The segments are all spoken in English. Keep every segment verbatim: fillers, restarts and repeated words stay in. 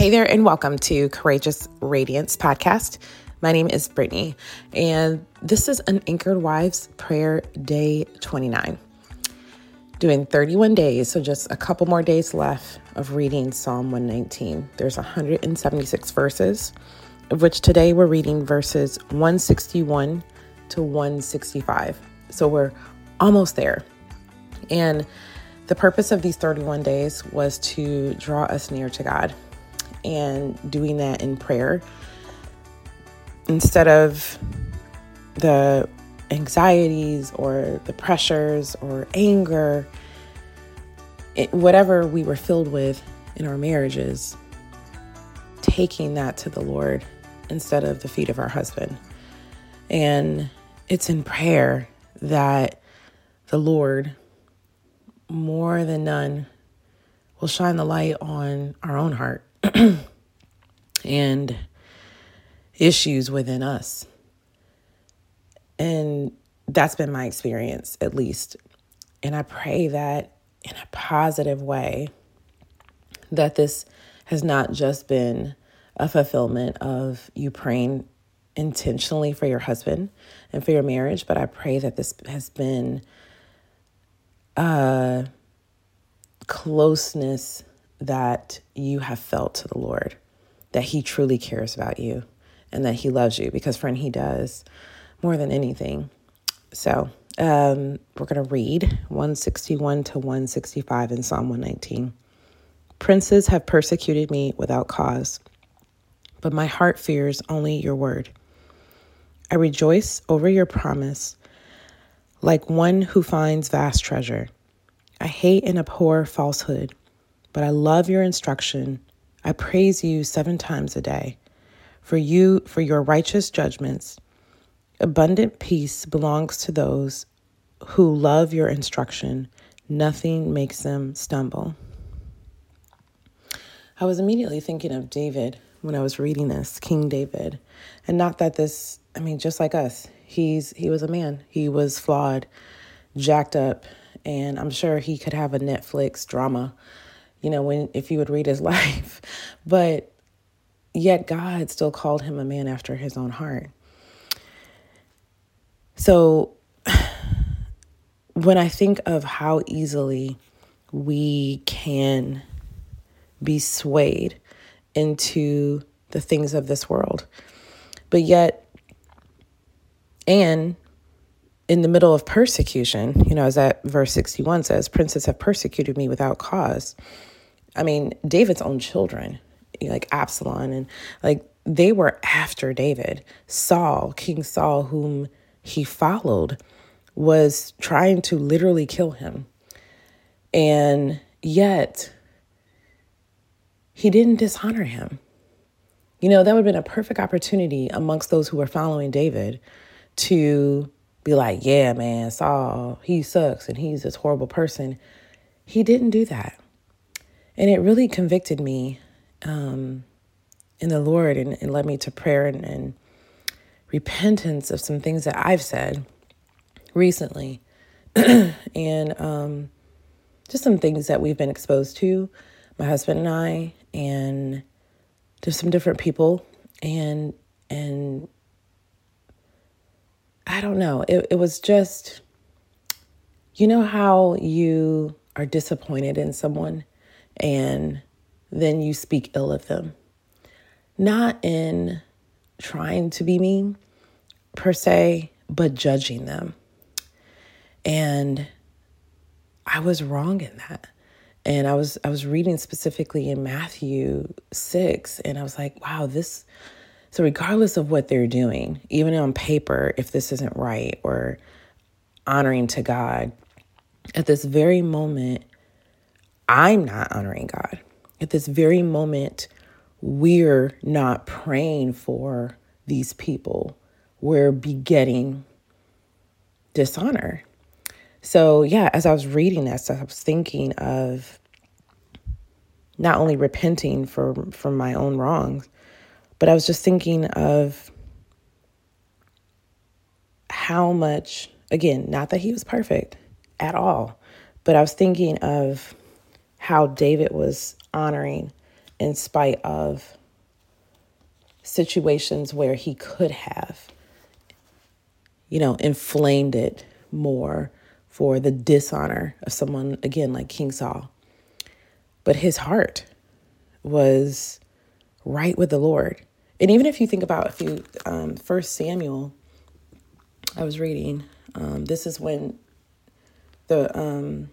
Hey there, and welcome to Courageous Radiance Podcast. My name is Brittany, and this is an Anchored Wives Prayer Day twenty-nine. Doing thirty-one days, so just a couple more days left of reading Psalm one nineteen. There's one hundred seventy-six verses, of which today we're reading verses one sixty-one to one sixty-five. So we're almost there. And the purpose of these thirty-one days was to draw us near to God. And doing that in prayer instead of the anxieties or the pressures or anger, it, whatever we were filled with in our marriages, taking that to the Lord instead of the feet of our husband. And it's in prayer that the Lord, more than none, will shine the light on our own heart and issues within us. And that's been my experience, at least. And I pray that in a positive way, that this has not just been a fulfillment of you praying intentionally for your husband and for your marriage, but I pray that this has been a closeness that you have felt to the Lord, that he truly cares about you and that he loves you, because friend, he does, more than anything. So um, we're going to read one sixty-one to one sixty-five in Psalm one nineteen. Princes have persecuted me without cause, but my heart fears only your word. I rejoice over your promise like one who finds vast treasure. I hate and abhor falsehood, but I love your instruction. I praise you seven times a day. For you, for your righteous judgments, abundant peace belongs to those who love your instruction. Nothing makes them stumble. I was immediately thinking of David when I was reading this, King David. And not that this, I mean, just like us, he's he was a man. He was flawed, jacked up, and I'm sure he could have a Netflix drama, you know, when if you would read his life, but yet God still called him a man after his own heart. So when I think of how easily we can be swayed into the things of this world, but yet, and in the middle of persecution, you know, as that verse sixty-one says, princes have persecuted me without cause. I mean, David's own children, like Absalom, and like they were after David. Saul, King Saul, whom he followed, was trying to literally kill him. And yet he didn't dishonor him. You know, that would have been a perfect opportunity amongst those who were following David to be like, yeah, man, Saul, he sucks and he's this horrible person. He didn't do that. And it really convicted me um, in the Lord, and, and led me to prayer and, and repentance of some things that I've said recently and um, just some things that we've been exposed to, my husband and I, and just some different people. And, and I don't know, it, it was just, you know how you are disappointed in someone and then you speak ill of them, not in trying to be mean per se, but judging them. And I was wrong in that. And I was, I was reading specifically in Matthew six, and I was like, wow, this, so regardless of what they're doing, even on paper, if this isn't right or honoring to God, at this very moment, I'm not honoring God. At this very moment, we're not praying for these people. We're begetting dishonor. So yeah, as I was reading this, I was thinking of not only repenting for, for my own wrongs, but I was just thinking of how much, again, not that he was perfect at all, but I was thinking of how David was honoring in spite of situations where he could have, you know, inflamed it more for the dishonor of someone, again, like King Saul. But his heart was right with the Lord. And even if you think about, if you, um, First Samuel, I was reading, um, this is when the um,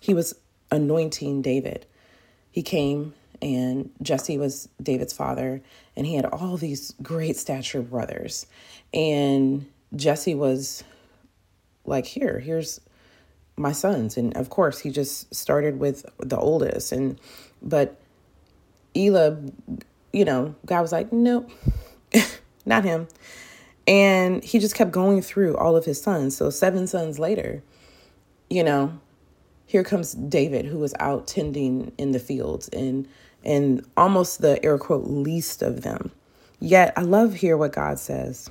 he was anointing David. He came and Jesse was David's father, and he had all these great stature brothers. And Jesse was like, here, here's my sons. And of course, he just started with the oldest. And but Elah, you know, God was like, nope, not him. And he just kept going through all of his sons. So seven sons later, you know, here comes David, who was out tending in the fields and and almost the air quote least of them. Yet I love here what God says.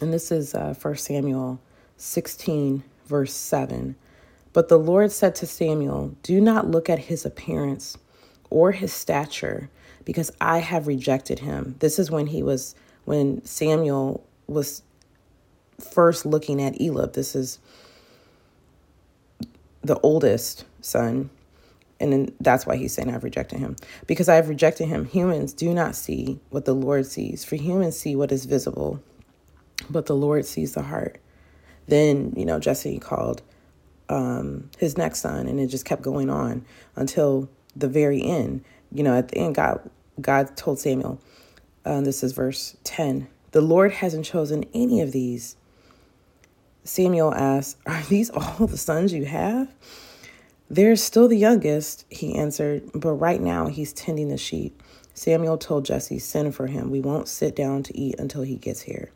And this is uh, First Samuel sixteen, verse seven. But the Lord said to Samuel, do not look at his appearance or his stature, because I have rejected him. This is when he was when Samuel was first looking at Elah. This is the oldest son. And then that's why he's saying, I've rejected him. Because I have rejected him. Humans do not see what the Lord sees. For humans see what is visible, but the Lord sees the heart. Then, you know, Jesse called um, his next son, and it just kept going on until the very end. You know, at the end, God, God told Samuel, um, this is verse ten, the Lord hasn't chosen any of these. Samuel asked, are these all the sons you have? There's still the youngest, he answered, but right now he's tending the sheep. Samuel told Jesse, send for him. We won't sit down to eat until he gets here.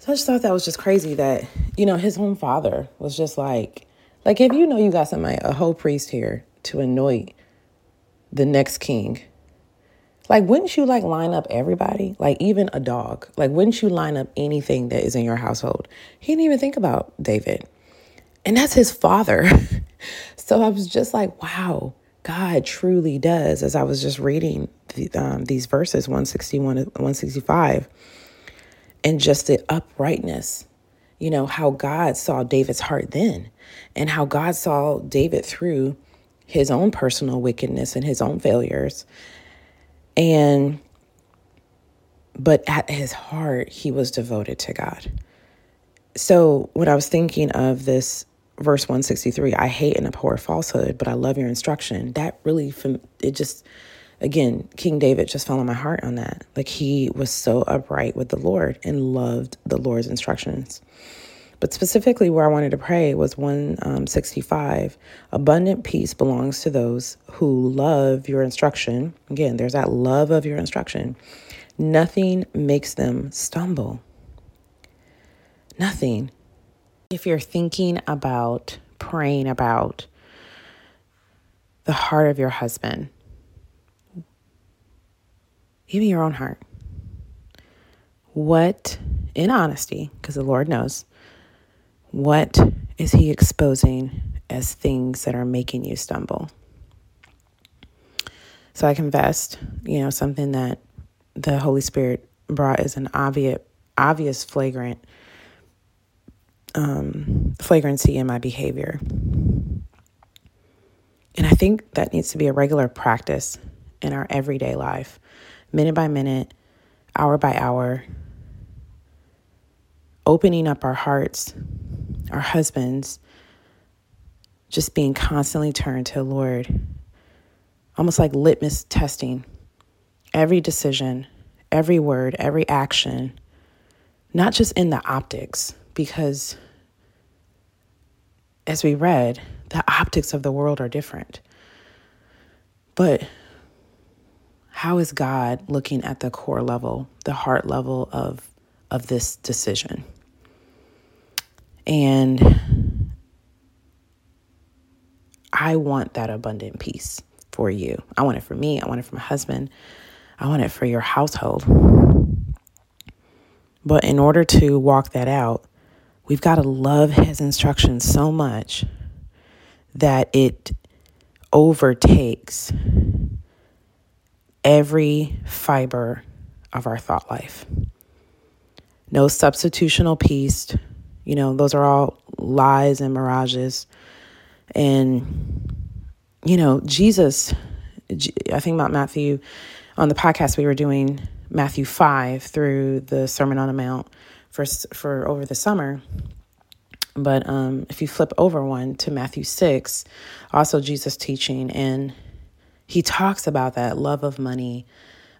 So I just thought that was just crazy that, you know, his own father was just like, like, if you know you got somebody, a whole priest here to anoint the next king, like, wouldn't you like line up everybody? Like even a dog, like, wouldn't you line up anything that is in your household? He didn't even think about David, and that's his father. So I was just like, wow, God truly does. As I was just reading the, um, these verses, one sixty-one, one sixty-five, and just the uprightness, you know, how God saw David's heart then and how God saw David through his own personal wickedness and his own failures. And, but at his heart, he was devoted to God. So when I was thinking of this verse one sixty-three, I hate and abhor falsehood, but I love your instruction. That really, it just... Again, King David just fell on my heart on that. Like he was so upright with the Lord and loved the Lord's instructions. But specifically where I wanted to pray was one sixty-five. Abundant peace belongs to those who love your instruction. Again, there's that love of your instruction. Nothing makes them stumble. Nothing. If you're thinking about praying about the heart of your husband, even your own heart. What, in honesty, because the Lord knows, what is he exposing as things that are making you stumble? So I confessed, you know, something that the Holy Spirit brought as an obvious, obvious flagrant, um, flagrancy in my behavior. And I think that needs to be a regular practice in our everyday life. Minute by minute, hour by hour, opening up our hearts, our husbands, just being constantly turned to the Lord, almost like litmus testing. Every decision, every word, every action, not just in the optics, because as we read, the optics of the world are different. But how is God looking at the core level, the heart level of of this decision? And I want that abundant peace for you. I want it for me. I want it for my husband. I want it for your household. But in order to walk that out, we've got to love his instructions so much that it overtakes every fiber of our thought life. No substitutional peace. You know, those are all lies and mirages. And, you know, Jesus, I think about Matthew, on the podcast we were doing Matthew five through the Sermon on the Mount for for over the summer. But um, if you flip over one to Matthew six, also Jesus teaching, and he talks about that love of money.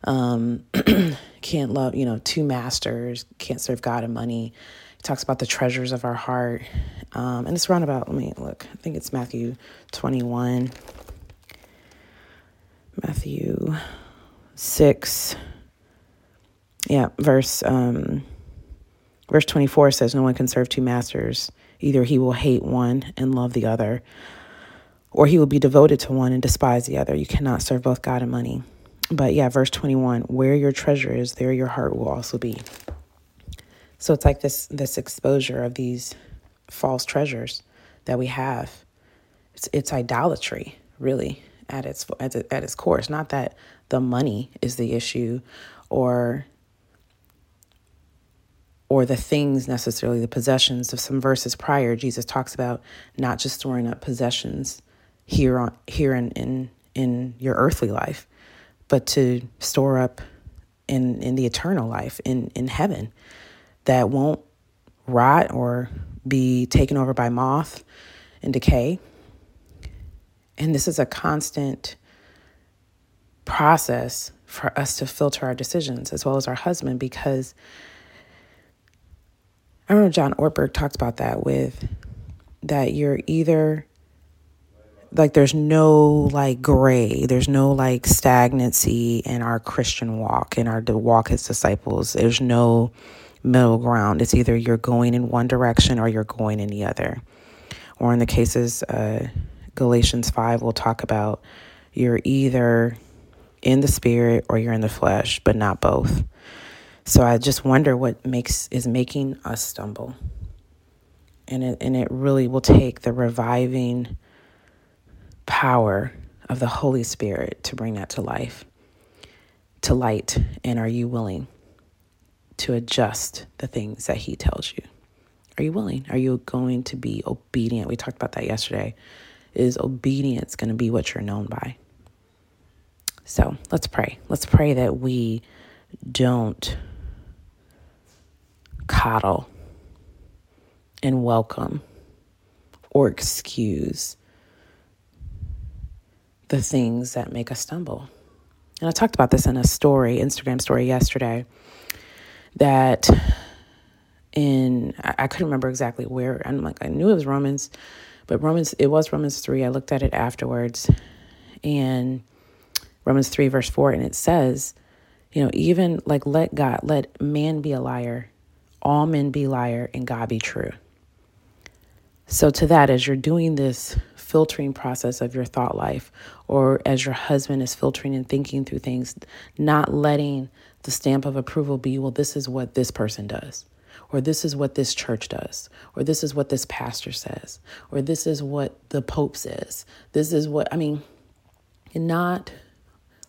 Um, can't love, you know, two masters, can't serve God and money. He talks about the treasures of our heart. Um, and it's round about, let me look, I think it's Matthew twenty-one. Matthew six, yeah, verse um, verse twenty-four says, no one can serve two masters. Either he will hate one and love the other, or he will be devoted to one and despise the other. You cannot serve both God and money. But yeah, verse twenty-one, where your treasure is, there your heart will also be. So it's like this this exposure of these false treasures that we have. It's it's idolatry, really, at its at its core. It's not that the money is the issue, or or the things necessarily, the possessions. Of some verses prior, Jesus talks about not just storing up possessions here on here in in, in your earthly life, but to store up in, in the eternal life, in, in heaven, that won't rot or be taken over by moth and decay. And this is a constant process for us to filter our decisions, as well as our husband, because I remember John Ortberg talked about that with that you're either like, there's no like gray, there's no like stagnancy in our Christian walk, in our walk as disciples. There's no middle ground. It's either you're going in one direction or you're going in the other. Or in the cases, uh, Galatians five will talk about you're either in the spirit or you're in the flesh, but not both. So I just wonder what makes is making us stumble. And it, and it really will take the reviving power of the Holy Spirit to bring that to life, to light. And are you willing to adjust the things that he tells you? Are you willing? Are you going to be obedient? We talked about that yesterday. Is obedience going to be what you're known by? So let's pray. Let's pray that we don't coddle and welcome or excuse the things that make us stumble. And I talked about this in a story, Instagram story yesterday, that in, I couldn't remember exactly where, I'm like, I knew it was Romans, But Romans, it was Romans three. I looked at it afterwards, and Romans three, verse four, and it says, you know, even like, let God, let man be a liar, all men be liar, and God be true. So to that, as you're doing this filtering process of your thought life, or as your husband is filtering and thinking through things, not letting the stamp of approval be, well, this is what this person does, or this is what this church does, or this is what this pastor says, or this is what the Pope says. This is what, I mean, not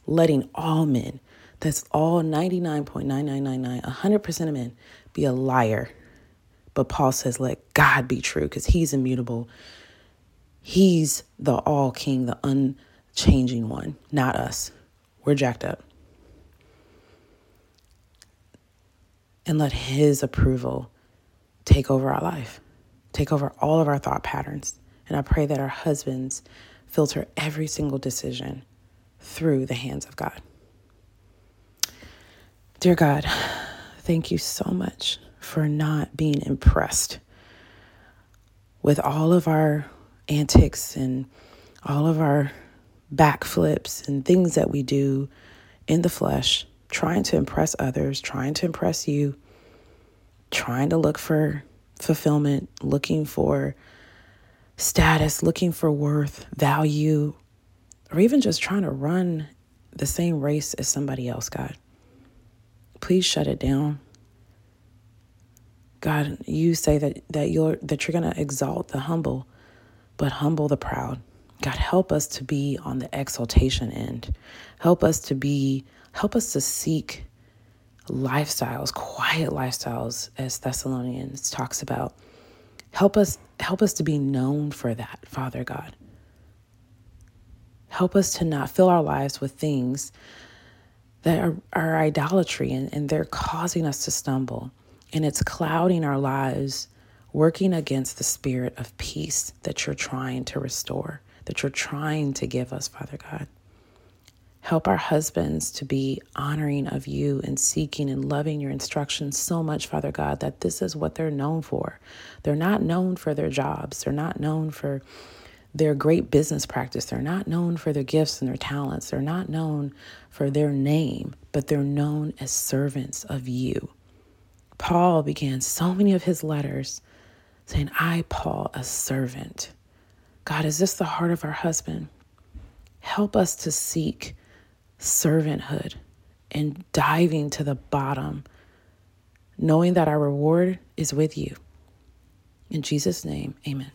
letting all men, that's all ninety-nine point nine nine nine nine, one hundred percent of men, be a liar. But Paul says, let God be true, because he's immutable. He's the all king, the unchanging one, not us. We're jacked up. And let his approval take over our life, take over all of our thought patterns. And I pray that our husbands filter every single decision through the hands of God. Dear God, thank you so much for not being impressed with all of our antics and all of our backflips and things that we do in the flesh, trying to impress others, trying to impress you, trying to look for fulfillment, looking for status, looking for worth, value, or even just trying to run the same race as somebody else, God. Please shut it down. God, you say that, that you're that you're going to exalt the humble, but humble the proud. God, help us to be on the exaltation end. Help us to be, help us to seek lifestyles, quiet lifestyles, as Thessalonians talks about. Help us, help us to be known for that, Father God. Help us to not fill our lives with things that are, are idolatry and, and they're causing us to stumble. And it's clouding our lives, working against the spirit of peace that you're trying to restore, that you're trying to give us, Father God. Help our husbands to be honoring of you and seeking and loving your instructions so much, Father God, that this is what they're known for. They're not known for their jobs. They're not known for their great business practice. They're not known for their gifts and their talents. They're not known for their name, but they're known as servants of you. Paul began so many of his letters saying, I, Paul, a servant. God, is this the heart of our husband? Help us to seek servanthood and diving to the bottom, knowing that our reward is with you. In Jesus' name, amen.